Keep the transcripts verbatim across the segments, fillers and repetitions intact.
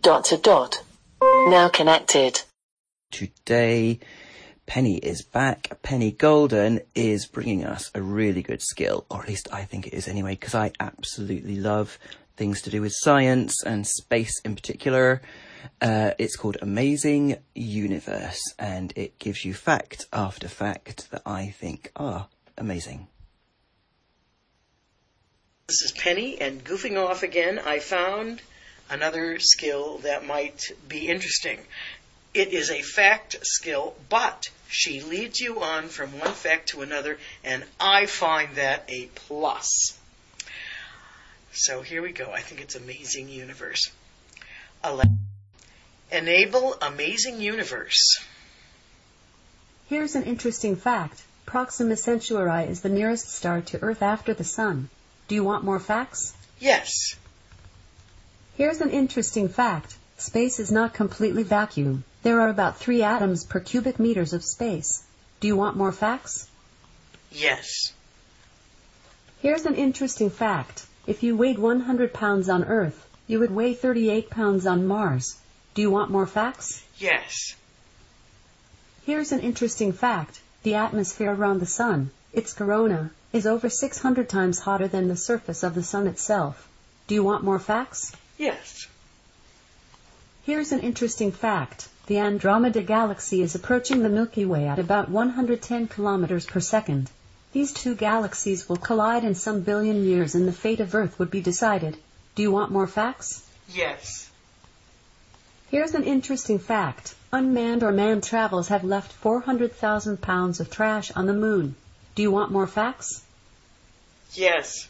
Dot to dot. Now connected. Today, Penny is back. Penny Golden is bringing us a really good skill, or at least I think it is anyway, because I absolutely love things to do with science and space in particular. Uh, it's called Amazing Universe, and it gives you fact after fact that I think are amazing. This is Penny, and goofing off again, I found another skill that might be interesting. It is a fact skill, but she leads you on from one fact to another, and I find that a plus. So here we go. I think it's Amazing Universe. Enable Amazing Universe. Here's an interesting fact. Proxima Centauri is the nearest star to Earth after the Sun. Do you want more facts? Yes. Here's an interesting fact. Space is not completely vacuum. There are about three atoms per cubic meters of space. Do you want more facts? Yes. Here's an interesting fact. If you weighed one hundred pounds on Earth, you would weigh thirty-eight pounds on Mars. Do you want more facts? Yes. Here's an interesting fact. The atmosphere around the Sun, its corona, is over six hundred times hotter than the surface of the Sun itself. Do you want more facts? Yes. Here's an interesting fact. The Andromeda galaxy is approaching the Milky Way at about one hundred ten kilometers per second. These two galaxies will collide in some billion years and the fate of Earth would be decided. Do you want more facts? Yes. Here's an interesting fact. Unmanned or manned travels have left four hundred thousand pounds of trash on the moon. Do you want more facts? Yes.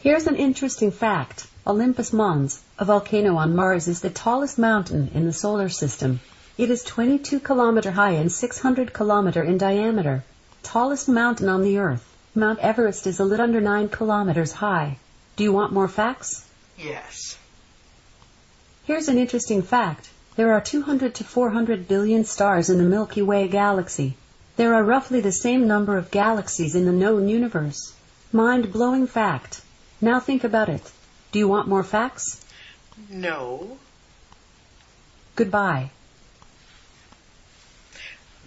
Here's an interesting fact. Olympus Mons, a volcano on Mars, is the tallest mountain in the solar system. It is twenty-two kilometers high and six hundred kilometers in diameter. Tallest mountain on the Earth, Mount Everest, is a little under nine kilometers high. Do you want more facts? Yes. Here's an interesting fact. There are two hundred to four hundred billion stars in the Milky Way galaxy. There are roughly the same number of galaxies in the known universe. Mind-blowing fact. Now think about it. Do you want more facts? No. Goodbye.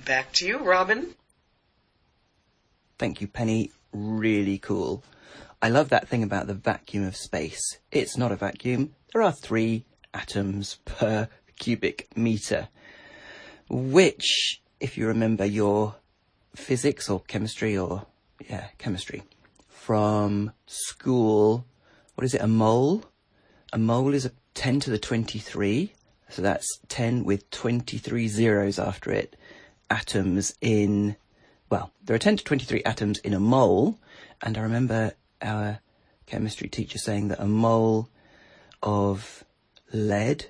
Back to you, Robin. Thank you, Penny. Really cool. I love that thing about the vacuum of space. It's not a vacuum. There are three atoms per cubic meter, which, if you remember your physics or chemistry or, yeah, chemistry from school, what is it? A mole? A mole is a ten to the twenty-three. So that's ten with twenty-three zeros after it. Atoms in... Well, there are ten to twenty-three atoms in a mole, and I remember our chemistry teacher saying that a mole of lead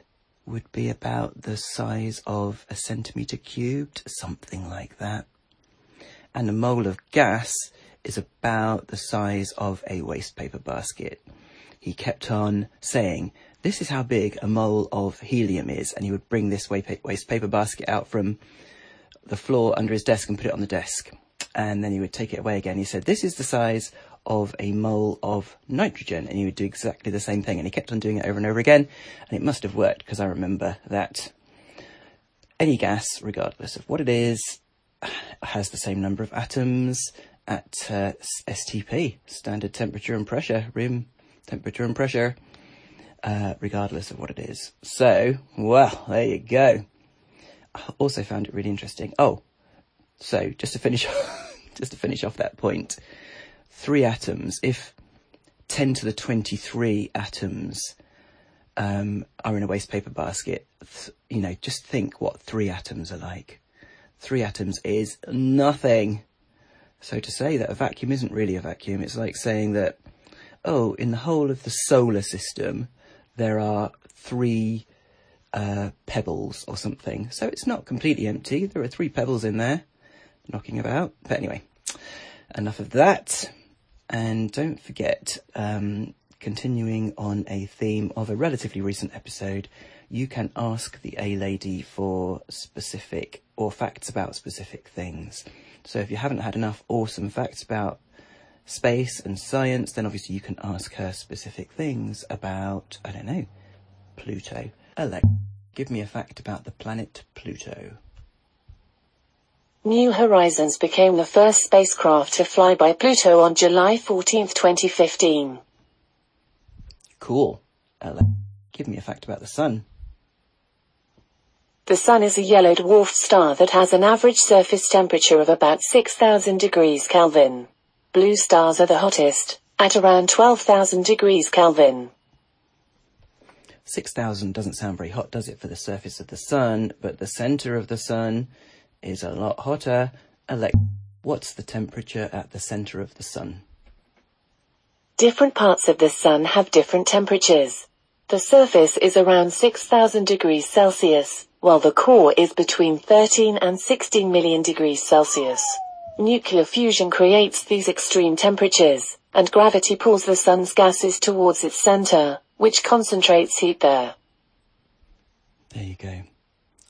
would be about the size of a centimetre cubed, something like that. And a mole of gas is about the size of a waste paper basket. He kept on saying, this is how big a mole of helium is, and he would bring this waste paper basket out from the floor under his desk and put it on the desk, and then he would take it away again. He said, this is the size of a mole of nitrogen, and he would do exactly the same thing, and he kept on doing it over and over again, and it must have worked, because I remember that any gas, regardless of what it is, has the same number of atoms at uh, S T P, standard temperature and pressure, room temperature and pressure, uh, regardless of what it is. So, well, there you go. I also found it really interesting. Oh, so just to finish just to finish off that point, three atoms. If ten to the twenty-three atoms um, are in a waste paper basket, th you know, just think what three atoms are like. Three atoms is nothing. So to say that a vacuum isn't really a vacuum, it's like saying that, oh, in the whole of the solar system, there are three Uh, pebbles or something. So it's not completely empty. There are three pebbles in there knocking about. But anyway, enough of that. And don't forget, um, continuing on a theme of a relatively recent episode, you can ask the A-Lady for specific or facts about specific things. So if you haven't had enough awesome facts about space and science, then obviously you can ask her specific things about, I don't know, Pluto. Alexa, give me a fact about the planet Pluto. New Horizons became the first spacecraft to fly by Pluto on July fourteenth, twenty fifteen. Cool. Alexa, give me a fact about the Sun. The Sun is a yellow dwarf star that has an average surface temperature of about six thousand degrees Kelvin. Blue stars are the hottest, at around twelve thousand degrees Kelvin. six thousand doesn't sound very hot, does it, for the surface of the Sun, but the centre of the Sun is a lot hotter. Alexa, what's the temperature at the centre of the Sun? Different parts of the Sun have different temperatures. The surface is around six thousand degrees Celsius, while the core is between thirteen and sixteen million degrees Celsius. Nuclear fusion creates these extreme temperatures, and gravity pulls the Sun's gases towards its center, which concentrates heat there. There you go.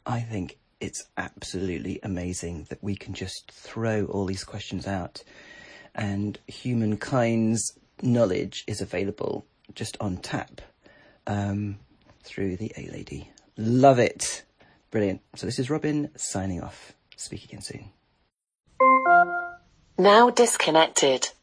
I think it's absolutely amazing that we can just throw all these questions out, and humankind's knowledge is available just on tap um, through the A Lady. Love it. Brilliant. So this is Robin signing off. Speak again soon. Now disconnected.